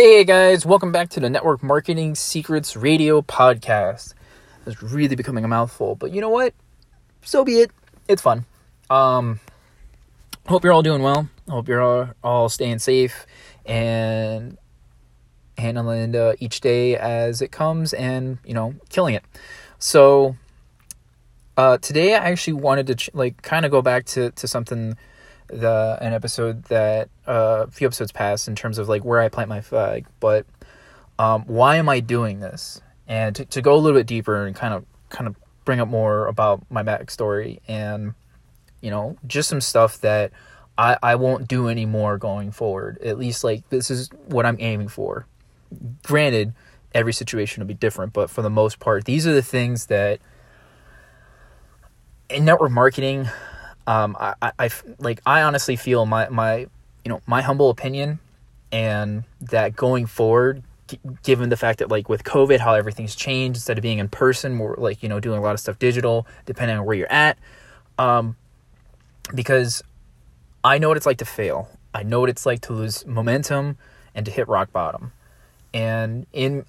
Hey guys, welcome back to the Network Marketing Secrets Radio Podcast. It's really becoming a mouthful, but you know what? So be it. It's fun. Hope you're all doing well. Hope you're all staying safe and handling each day as it comes and, killing it. So today I actually wanted to go back to something, an episode that a few episodes past in terms of where I plant my flag, but why am I doing this? And to go a little bit deeper and kind of bring up more about my backstory and just some stuff that I won't do anymore going forward. At least this is what I'm aiming for. Granted, every situation will be different, but for the most part, these are the things that in network marketing. I honestly feel my humble opinion, and that going forward, given the fact that with COVID, how everything's changed, instead of being in person, we're doing a lot of stuff digital, depending on where you're at. Because I know what it's like to fail. I know what it's like to lose momentum and to hit rock bottom. And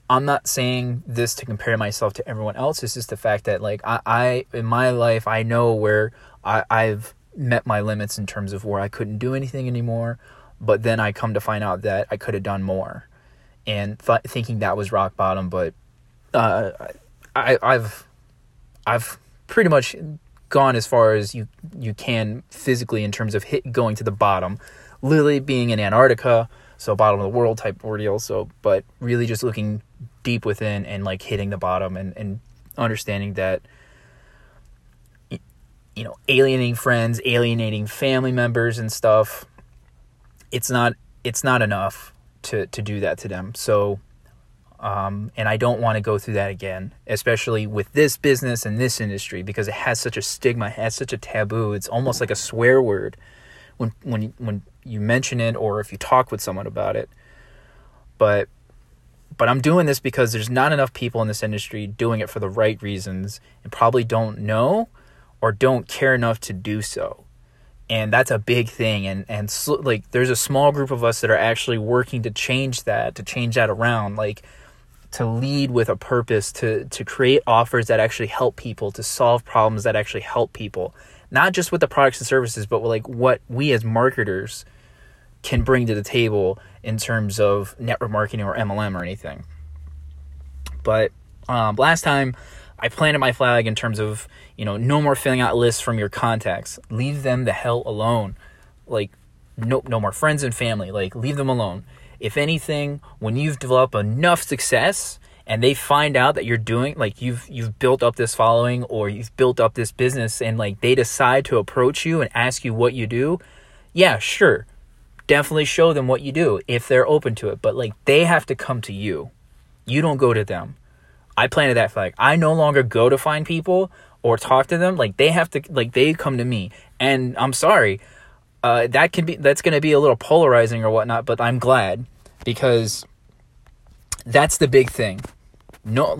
I'm not saying this to compare myself to everyone else. It's just the fact that I in my life, I know where I've met my limits in terms of where I couldn't do anything anymore, but then I come to find out that I could have done more, and thinking that was rock bottom. But I've pretty much gone as far as you can physically in terms of going to the bottom, literally being in Antarctica, so bottom of the world type ordeal. So, but really just looking deep within and hitting the bottom and understanding that. Alienating friends, alienating family members and stuff. It's not enough to do that to them. So, and I don't want to go through that again, especially with this business and this industry, because it has such a stigma, it has such a taboo. It's almost like a swear word when you mention it, or if you talk with someone about it. But I'm doing this because there's not enough people in this industry doing it for the right reasons, and probably don't know or don't care enough to do so. And that's a big thing. And there's a small group of us that are actually working to change that, around, to lead with a purpose, to create offers that actually help people, to solve problems that actually help people, not just with the products and services, but with what we as marketers can bring to the table in terms of network marketing or MLM or anything. But last time, I planted my flag in terms of, no more filling out lists from your contacts. Leave them the hell alone. No more friends and family. Leave them alone. If anything, when you've developed enough success and they find out that you're doing, you've built up this following or you've built up this business, and they decide to approach you and ask you what you do, yeah, sure. Definitely show them what you do if they're open to it. But they have to come to you. You don't go to them. I planted that flag. I no longer go to find people or talk to them. They have to, they come to me. And I'm sorry, that's going to be a little polarizing or whatnot, but I'm glad, because that's the big thing. No,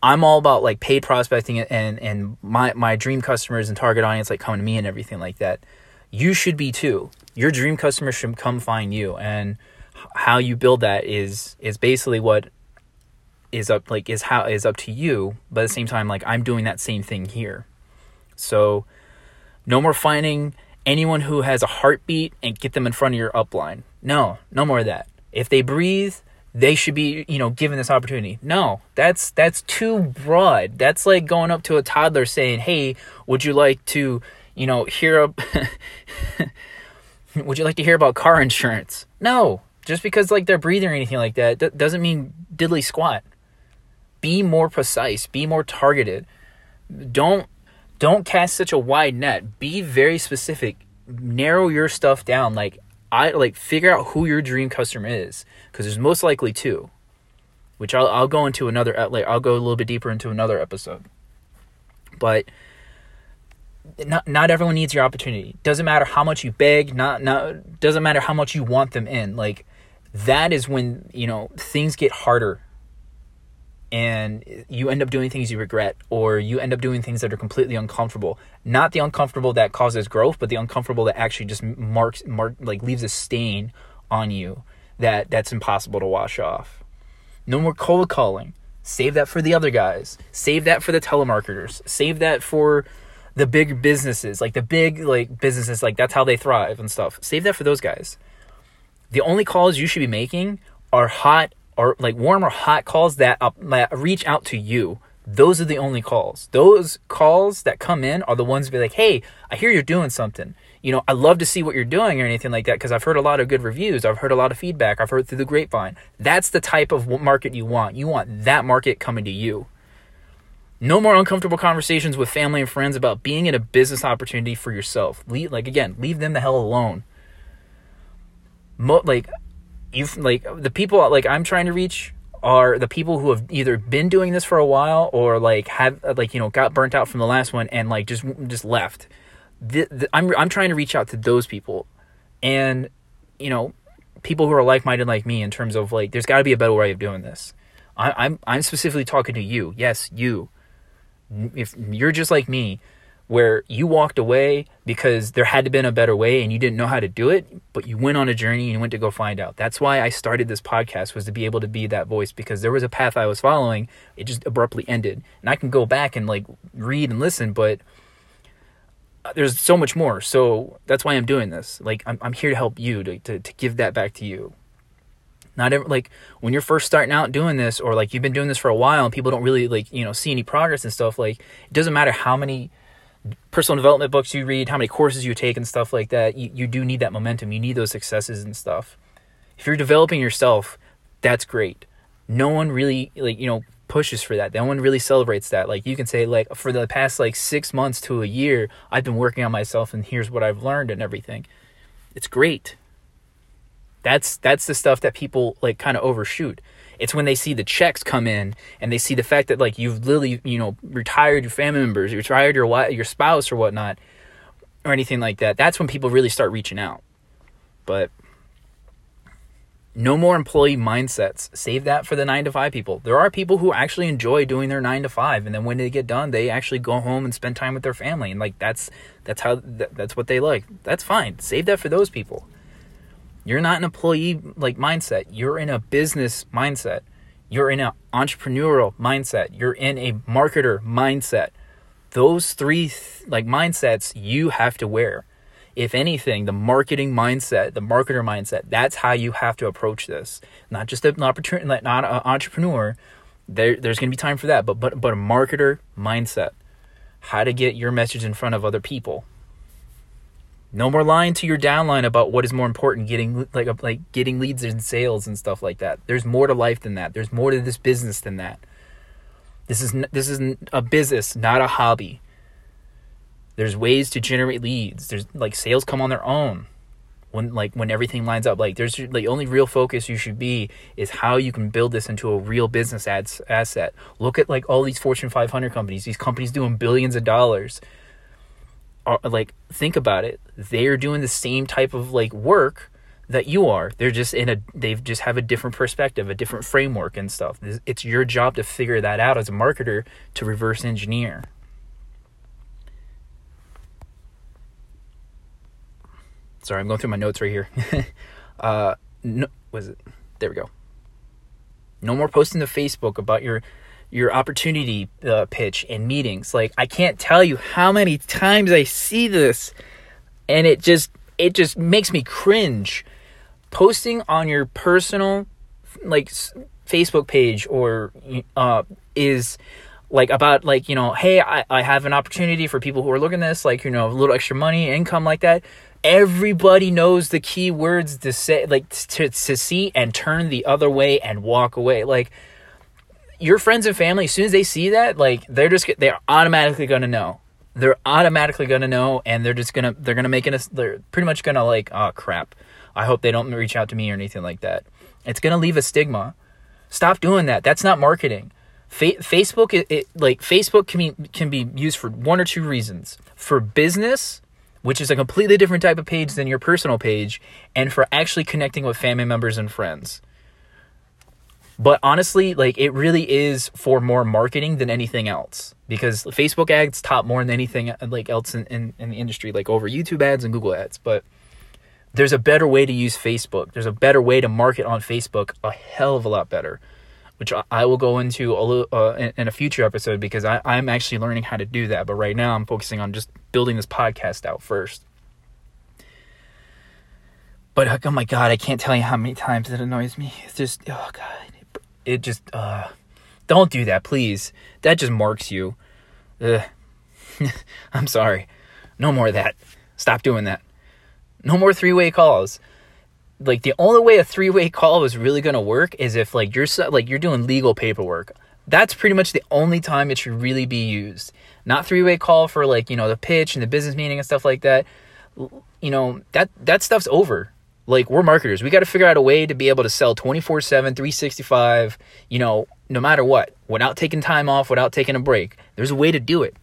I'm all about paid prospecting and my dream customers and target audience, coming to me and everything like that. You should be too. Your dream customers should come find you, and how you build that is basically what is up to you. But at the same time, I'm doing that same thing here. So no more finding anyone who has a heartbeat and get them in front of your upline. No more of that. If they breathe, they should be, given this opportunity. No, that's too broad. That's like going up to a toddler saying, "Hey, would you like to, would you like to hear about car insurance?" No, just because they're breathing or anything like that, doesn't mean diddly squat. Be more precise. Be more targeted. Don't cast such a wide net. Be very specific. Narrow your stuff down. Figure out who your dream customer is, because there's most likely two, which I'll go into another. I'll go a little bit deeper into another episode. But not everyone needs your opportunity. Doesn't matter how much you beg. Not doesn't matter how much you want them in. That is when, things get harder and you end up doing things you regret, or you end up doing things that are completely uncomfortable. Not the uncomfortable that causes growth, but the uncomfortable that actually just leaves a stain on you that's impossible to wash off. No more cold calling. Save that for the other guys. Save that for the telemarketers. Save that for the big businesses, that's how they thrive and stuff. Save that for those guys. The only calls you should be making are hot or warm or hot calls that reach out to you. Those are the only calls. Those calls that come in are the ones that be like, hey, I hear you're doing something. I love to see what you're doing or anything like that because I've heard a lot of good reviews. I've heard a lot of feedback. I've heard through the grapevine. That's the type of market you want. You want that market coming to you. No more uncomfortable conversations with family and friends about being in a business opportunity for yourself. Leave them the hell alone. The people I'm trying to reach are the people who have either been doing this for a while or got burnt out from the last one and just left. I'm trying to reach out to those people, and people who are like-minded like me in terms of there's got to be a better way of doing this. I'm specifically talking to you. Yes, you. If you're just like me, where you walked away because there had to been a better way and you didn't know how to do it, but you went on a journey and you went to go find out. That's why I started this podcast, was to be able to be that voice, because there was a path I was following. It just abruptly ended, and I can go back and read and listen, but there's so much more. So that's why I'm doing this. I'm here to help you, to give that back to you. Not ever, when you're first starting out doing this, or you've been doing this for a while and people don't really see any progress and stuff. It doesn't matter how many personal development books you read, how many courses you take and stuff like that. You do need that momentum. You need those successes and stuff. If you're developing yourself, that's great. No one really pushes for that. No one really celebrates that. You can say for the past 6 months to a year, I've been working on myself and here's what I've learned and everything. It's great. That's the stuff that people kind of overshoot. It's when they see the checks come in and they see the fact that you've literally retired your family members, you retired your spouse or whatnot or anything like that. That's when people really start reaching out. But no more employee mindsets. Save that for the 9-to-5 people. There are people who actually enjoy doing their 9-to-5, and then when they get done, they actually go home and spend time with their family, and that's what they like. That's fine. Save that for those people. You're not an employee mindset. You're in a business mindset. You're in an entrepreneurial mindset. You're in a marketer mindset. Those three mindsets you have to wear. If anything, the marketing mindset, the marketer mindset, that's how you have to approach this. Not just an opportunity, not an entrepreneur. There's going to be time for that, but a marketer mindset. How to get your message in front of other people. No more lying to your downline about what is more important, getting leads and sales and stuff like that. There's more to life than that. There's more to this business than that. This is a business, not a hobby. There's ways to generate leads. There's sales come on their own when everything lines up. There's only real focus you should be is how you can build this into a real business asset. Look at all these Fortune 500 companies. These companies doing billions of dollars. Think about it. They're doing the same type of work that you are. They're just they just have a different perspective, a different framework and stuff. It's your job to figure that out as a marketer, to reverse engineer. Sorry, I'm going through my notes right here. There we go. No more posting to Facebook about your opportunity pitch in meetings. I can't tell you how many times I see this, and it just makes me cringe. Posting on your personal Facebook page or is about hey, I have an opportunity for people who are looking at this, a little extra money, income like that. Everybody knows the key words to say, to see and turn the other way and walk away. Your friends and family, as soon as they see that, they're automatically going to know. They're automatically going to know, and they're pretty much going to oh crap, I hope they don't reach out to me or anything like that. It's going to leave a stigma. Stop doing that. That's not marketing. Facebook, Facebook can be used for one or two reasons: for business, which is a completely different type of page than your personal page, and for actually connecting with family members and friends. But honestly, it really is for more marketing than anything else, because Facebook ads top more than anything else in the industry, over YouTube ads and Google ads. But There's a better way to use Facebook. There's a better way to market on Facebook, a hell of a lot better, which I will go into a little, in a future episode, because I'm actually learning how to do that. But right now I'm focusing on just building this podcast out first. But oh my God, I can't tell you how many times it annoys me. It's just, oh God, it just, don't do that, please. That just marks you. Ugh. I'm sorry. No more of that. Stop doing that. No more three-way calls. Like, the only way a three-way call is really going to work is if, like, you're doing legal paperwork. That's pretty much the only time it should really be used. Not three-way call for, like, you know, the pitch and the business meeting and stuff like that. You know, that stuff's over. Like, we're marketers. We got to figure out a way to be able to sell 24/7, 365, you know, no matter what, without taking time off, without taking a break. There's a way to do it.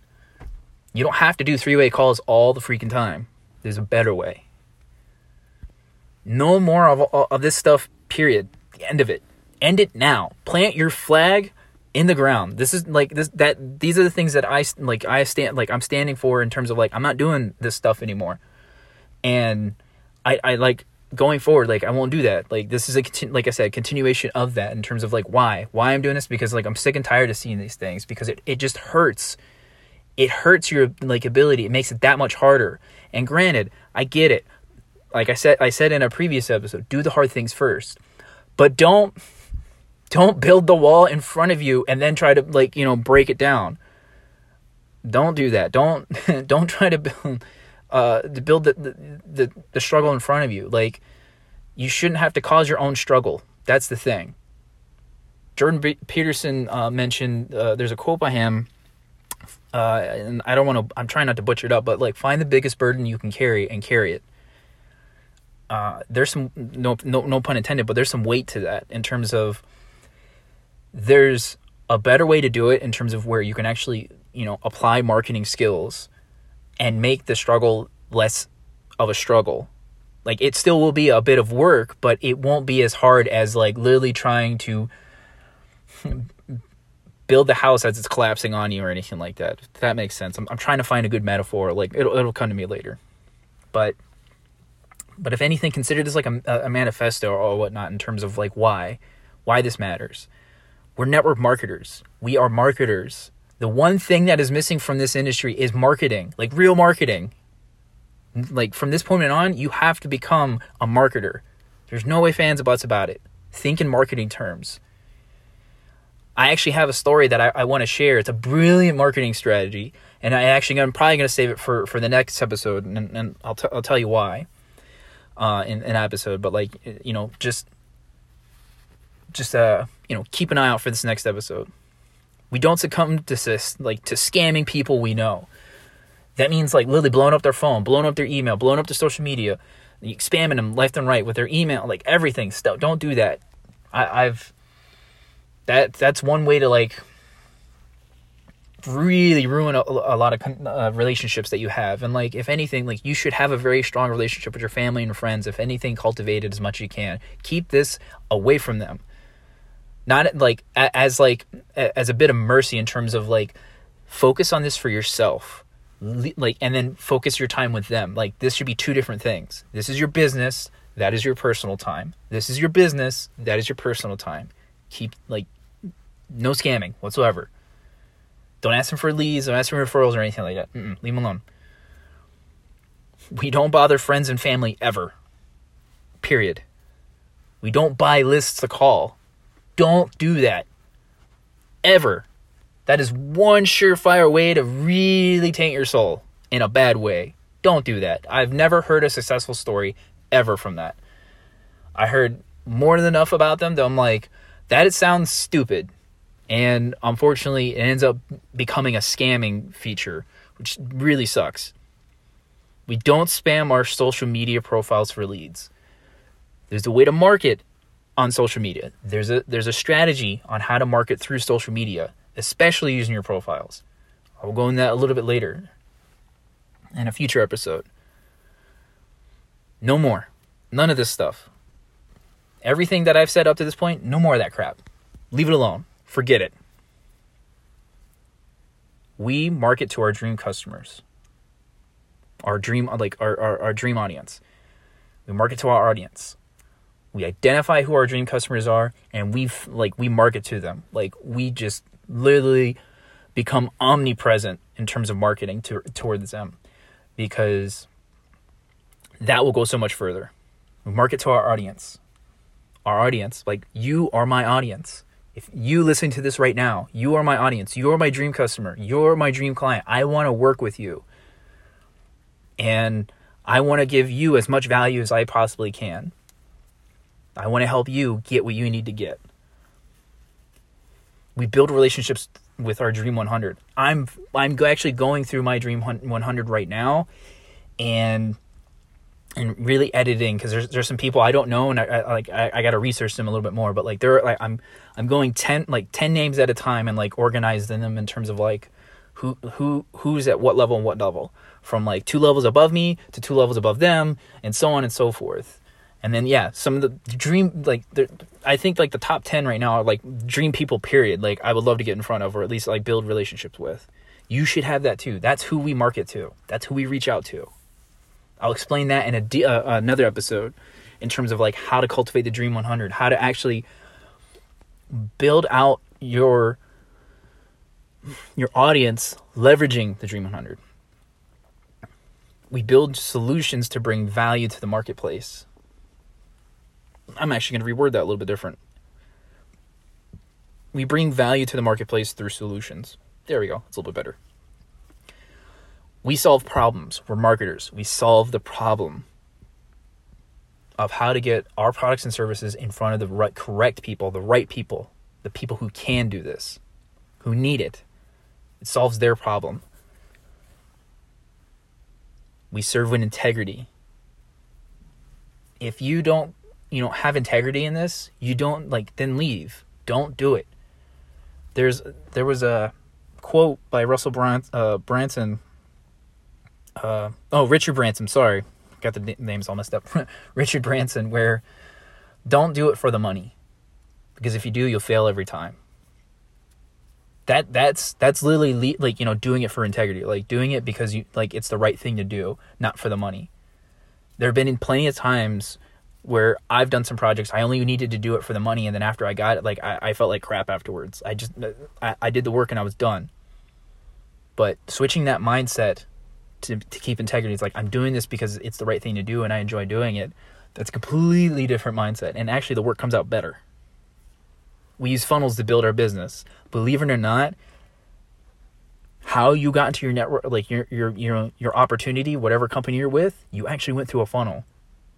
You don't have to do three-way calls all the freaking time. There's a better way. No more of this stuff, period. The end of it. End it now. Plant your flag in the ground. This is like this, that these are the things that I'm standing for, in terms of, like, I'm not doing this stuff anymore. And I like, going forward, like, I won't do that. Like, this is a continuation of that, in terms of, like, why I'm doing this, because, like, I'm sick and tired of seeing these things, because it just hurts. It hurts your, like, ability. It makes it that much harder. And granted, I get it. Like I said in a previous episode, do the hard things first, but don't build the wall in front of you and then try to, like, you know, break it down. Don't do that. Don't try to build the struggle in front of you. Like, you shouldn't have to cause your own struggle. That's the thing. Jordan Peterson mentioned, there's a quote by him. And I don't want to, I'm trying not to butcher it up, but, like, find the biggest burden you can carry and carry it. There's some, no pun intended, but there's some weight to that, in terms of, there's a better way to do it, in terms of where you can actually, you know, apply marketing skills and make the struggle less of a struggle. Like, it still will be a bit of work, but it won't be as hard as, like, literally trying to build the house as it's collapsing on you or anything like that. If that makes sense. I'm trying to find a good metaphor. Like, it'll come to me later, But if anything, consider this like a manifesto or whatnot, in terms of, like, why this matters. We're network marketers. We are marketers. The one thing that is missing from this industry is marketing, like real marketing. Like, from this point on, you have to become a marketer. There's no ifs, ands, or buts about it. Think in marketing terms. I actually have a story that I want to share. It's a brilliant marketing strategy. And I'm probably going to save it for the next episode. And I'll tell you why. In an episode, but, like, you know, just you know, keep an eye out for this next episode. We don't succumb to this, like, to scamming people we know. That means, like, literally blowing up their phone, blowing up their email, blowing up their social media, spamming them left and right with their email, like, everything. Stuff. Don't do that. That's one way to, like, really ruin a lot of relationships that you have. And, like, if anything, like, you should have a very strong relationship with your family and your friends. If anything, cultivate it as much as you can. Keep this away from them. Not as a bit of mercy, in terms of, like, focus on this for yourself, like, and then focus your time with them. Like, this should be two different things. This is your business. That is your personal time. This is your business. That is your personal time. Keep, like, no scamming whatsoever. Don't ask them for leads. Don't ask for referrals or anything like that. Leave them alone. We don't bother friends and family ever. Period. We don't buy lists to call. Don't do that. Ever. That is one surefire way to really taint your soul in a bad way. Don't do that. I've never heard a successful story ever from that. I heard more than enough about them that I'm like, that it sounds stupid. And unfortunately, it ends up becoming a scamming feature, which really sucks. We don't spam our social media profiles for leads. There's a way to market on social media. There's a strategy on how to market through social media, especially using your profiles. I'll go into that a little bit later in a future episode. No more. None of this stuff. Everything that I've said up to this point, no more of that crap. Leave it alone. Forget it. We market to our dream customers. Our dream audience. We market to our audience. We identify who our dream customers are, and we market to them. Like, we just literally become omnipresent in terms of marketing towards them, because that will go so much further. We market to our audience. Our audience, like, you are my audience. If you listen to this right now, you are my audience. You are my dream customer. You're my dream client. I want to work with you. And I want to give you as much value as I possibly can. I want to help you get what you need to get. We build relationships with our Dream 100. I'm actually going through my Dream 100 right now, and really editing, because there's some people I don't know, and I got to research them a little bit more. But like, I'm going 10 names at a time, and like organizing them in terms of like who's at what level and what level, from like 2 levels above me to 2 levels above them, and so on and so forth. And then, yeah, some of the dream, like, I think, like, the top 10 right now are, like, dream people, period. Like, I would love to get in front of, or at least, like, build relationships with. You should have that, too. That's who we market to. That's who we reach out to. I'll explain that in another episode in terms of, like, how to cultivate the Dream 100, how to actually build out your audience leveraging the Dream 100. We build solutions to bring value to the marketplace. I'm actually going to reword that a little bit different. We bring value to the marketplace through solutions. There we go. It's a little bit better. We solve problems. We're marketers. We solve the problem of how to get our products and services in front of the correct people, the right people, the people who can do this, who need it. It solves their problem. We serve with integrity. If you don't have integrity in this, you don't, like, then leave. Don't do it. There was a quote by Russell Branson. Richard Branson. Sorry, got the names all messed up. Richard Branson, where don't do it for the money, because if you do, you'll fail every time. That's literally doing it for integrity, like doing it because you like it's the right thing to do, not for the money. There have been plenty of times where I've done some projects, I only needed to do it for the money, and then after I got it, like, I felt like crap afterwards. I did the work and I was done. But switching that mindset to keep integrity, it's like, I'm doing this because it's the right thing to do and I enjoy doing it. That's a completely different mindset, and actually the work comes out better. We use funnels to build our business. Believe it or not, how you got into your network, like your opportunity, whatever company you're with, you actually went through a funnel.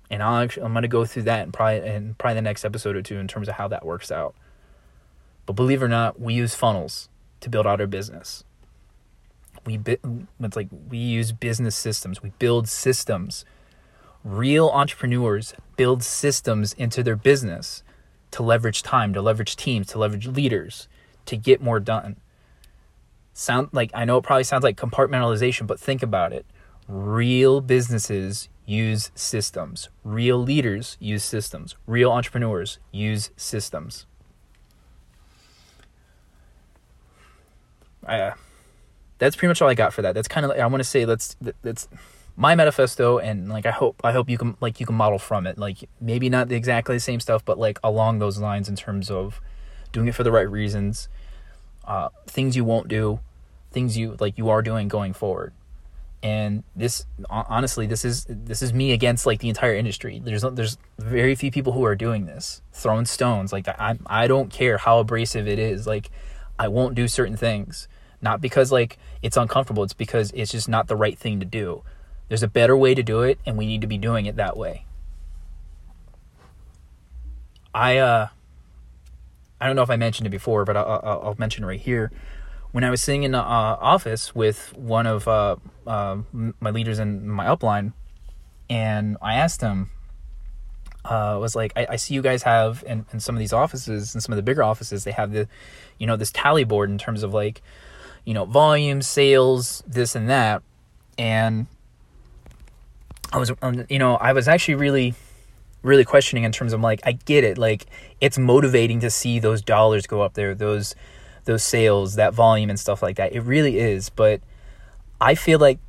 And I'm going to go through that in probably the next episode or two in terms of how that works out. But believe it or not, we use funnels to build out our business. We use business systems. We build systems. Real entrepreneurs build systems into their business to leverage time, to leverage teams, to leverage leaders, to get more done. I know it probably sounds like compartmentalization, but think about it. Real businesses use systems. Real leaders use systems. Real entrepreneurs use systems. That's pretty much all I got for that. That's kind of like, I want to say that's my manifesto, and like I hope you can model from it. Like, maybe not exactly the same stuff, but like along those lines in terms of doing it for the right reasons, things you won't do, things you are doing going forward. And this, honestly, this is me against like the entire industry. There's very few people who are doing this, throwing stones. Like, I don't care how abrasive it is. Like, I won't do certain things, not because like it's uncomfortable. It's because it's just not the right thing to do. There's a better way to do it, and we need to be doing it that way. I don't know if I mentioned it before, but I'll mention it right here. When I was sitting in the office with one of my leaders in my upline, and I asked him, I was like, I see you guys have in some of these offices, in some of the bigger offices, they have this tally board in terms of like, volume, sales, this and that. And I was, I was actually really, really questioning in terms of like, I get it. Like, it's motivating to see those dollars go up there, those sales, that volume and stuff like that. It really is. But I feel like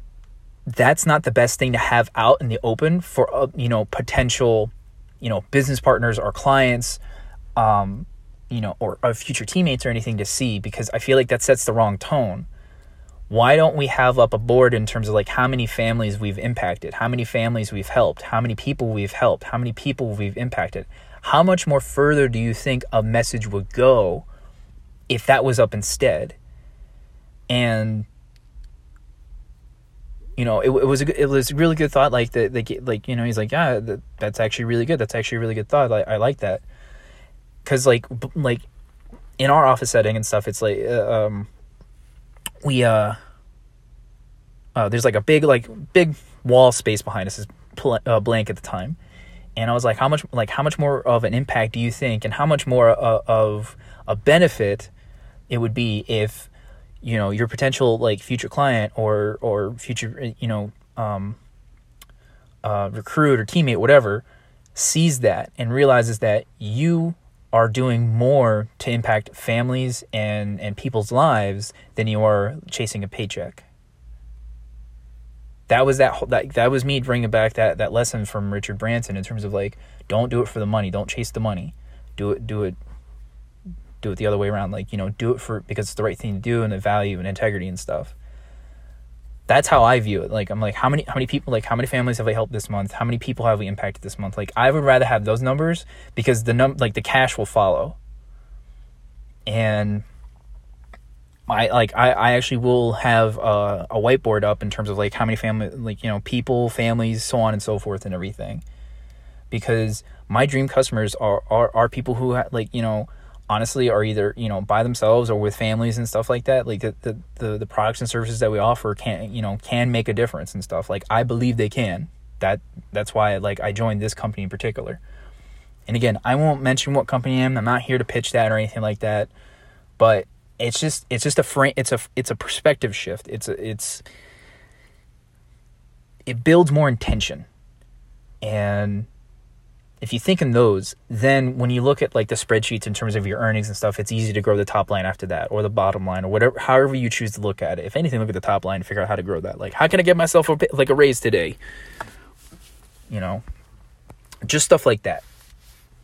that's not the best thing to have out in the open for, potential, business partners or clients, or future teammates or anything to see, because I feel like that sets the wrong tone. Why don't we have up a board in terms of like how many families we've impacted, how many families we've helped, how many people we've helped, how many people we've impacted? How much more further do you think a message would go if that was up instead? And it was a really good thought. Like he's like, yeah, that's actually really good. That's actually a really good thought. I like that. Cause like in our office setting and stuff, it's like, there's like a big wall space behind us is blank at the time. And I was like, how much more of an impact do you think, and how much more of a benefit it would be if, your potential like future client or future, recruit or teammate, whatever, sees that and realizes that you are doing more to impact families and people's lives than you are chasing a paycheck. That was me bringing back that lesson from Richard Branson in terms of like, don't do it for the money. Don't chase the money. Do it the other way around. Like, do it because it's the right thing to do, and the value and integrity and stuff. That's how I view it. Like, I'm like, how many people, like how many families have I helped this month? How many people have we impacted this month? Like, I would rather have those numbers, because the cash will follow. And I actually will have a whiteboard up in terms of like how many family, like, people, families, so on and so forth and everything. Because my dream customers are people who honestly are either, by themselves or with families and stuff like that. Like the products and services that we offer can make a difference and stuff. Like, I believe they can. That's why like I joined this company in particular. And again, I won't mention what company I am. I'm not here to pitch that or anything like that, but it's just a frame. It's a perspective shift. It builds more intention. And if you think in those, then when you look at like the spreadsheets in terms of your earnings and stuff, it's easy to grow the top line after that, or the bottom line, or whatever, however you choose to look at it. If anything, look at the top line and figure out how to grow that. Like, how can I get myself a raise today? Just stuff like that.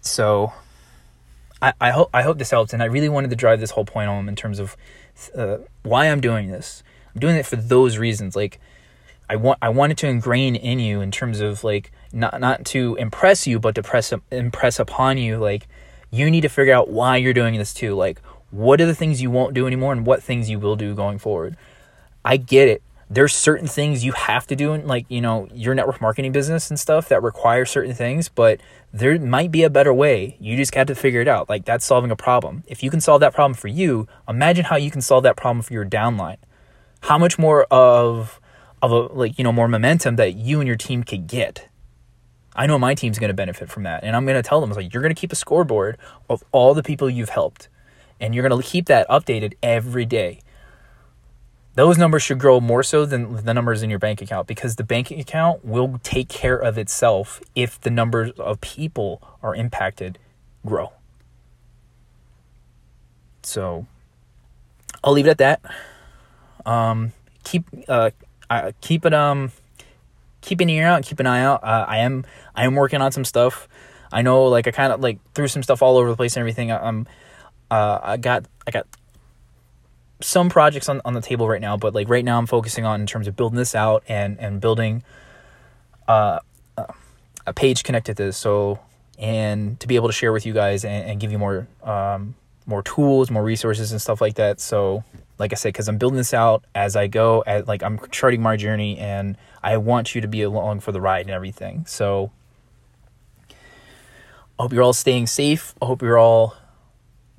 So I hope this helps. And I really wanted to drive this whole point home in terms of why I'm doing this. I'm doing it for those reasons. Like, I wanted to ingrain in you in terms of like, not to impress you, but to impress upon you, like, you need to figure out why you're doing this too. Like, what are the things you won't do anymore, and what things you will do going forward? I get it. There's certain things you have to do in, like, your network marketing business and stuff that require certain things, but there might be a better way. You just have to figure it out. Like, that's solving a problem. If you can solve that problem for you, imagine how you can solve that problem for your downline. How much more of more momentum that you and your team could get. I know my team's going to benefit from that. And I'm going to tell them, like, you're going to keep a scoreboard of all the people you've helped. And you're going to keep that updated every day. Those numbers should grow more so than the numbers in your bank account, because the bank account will take care of itself if the numbers of people are impacted grow. So I'll leave it at that. Keep an ear out, keep an eye out. I am working on some stuff. I know, like, I kind of like threw some stuff all over the place and everything. I got some projects on the table right now, but like right now I'm focusing on in terms of building this out and building a page connected to this. So, and to be able to share with you guys and give you more tools, more resources and stuff like that. So, like I said, cause I'm building this out as I go, I'm charting my journey, and I want you to be along for the ride and everything. So I hope you're all staying safe. I hope you're all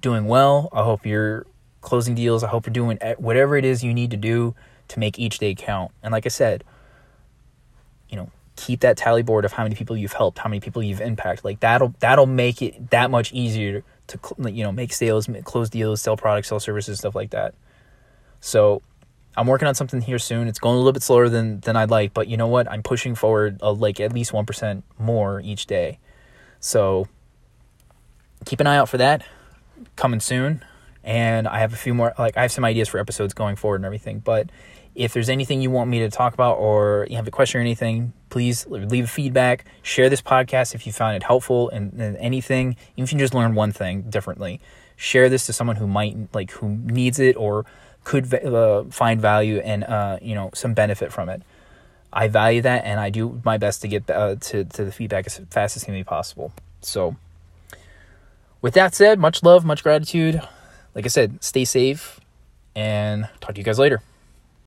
doing well. I hope you're closing deals. I hope you're doing whatever it is you need to do to make each day count. And like I said, keep that tally board of how many people you've helped, how many people you've impacted. Like, that'll make it that much easier to make sales, close deals, sell products, sell services, stuff like that. So I'm working on something here soon. It's going a little bit slower than I'd like, but you know what? I'm pushing forward like at least 1% more each day. So keep an eye out for that coming soon. And I have some ideas for episodes going forward and everything. But If there's anything you want me to talk about or you have a question or anything, please leave feedback. Share this podcast if you found it helpful and anything. Even if you just learn one thing differently, share this to someone who might like, who needs it or could find value and some benefit from it. I value that, and I do my best to get to the feedback as fast as humanly possible. So, with that said, much love, much gratitude. Like I said, stay safe, and talk to you guys later.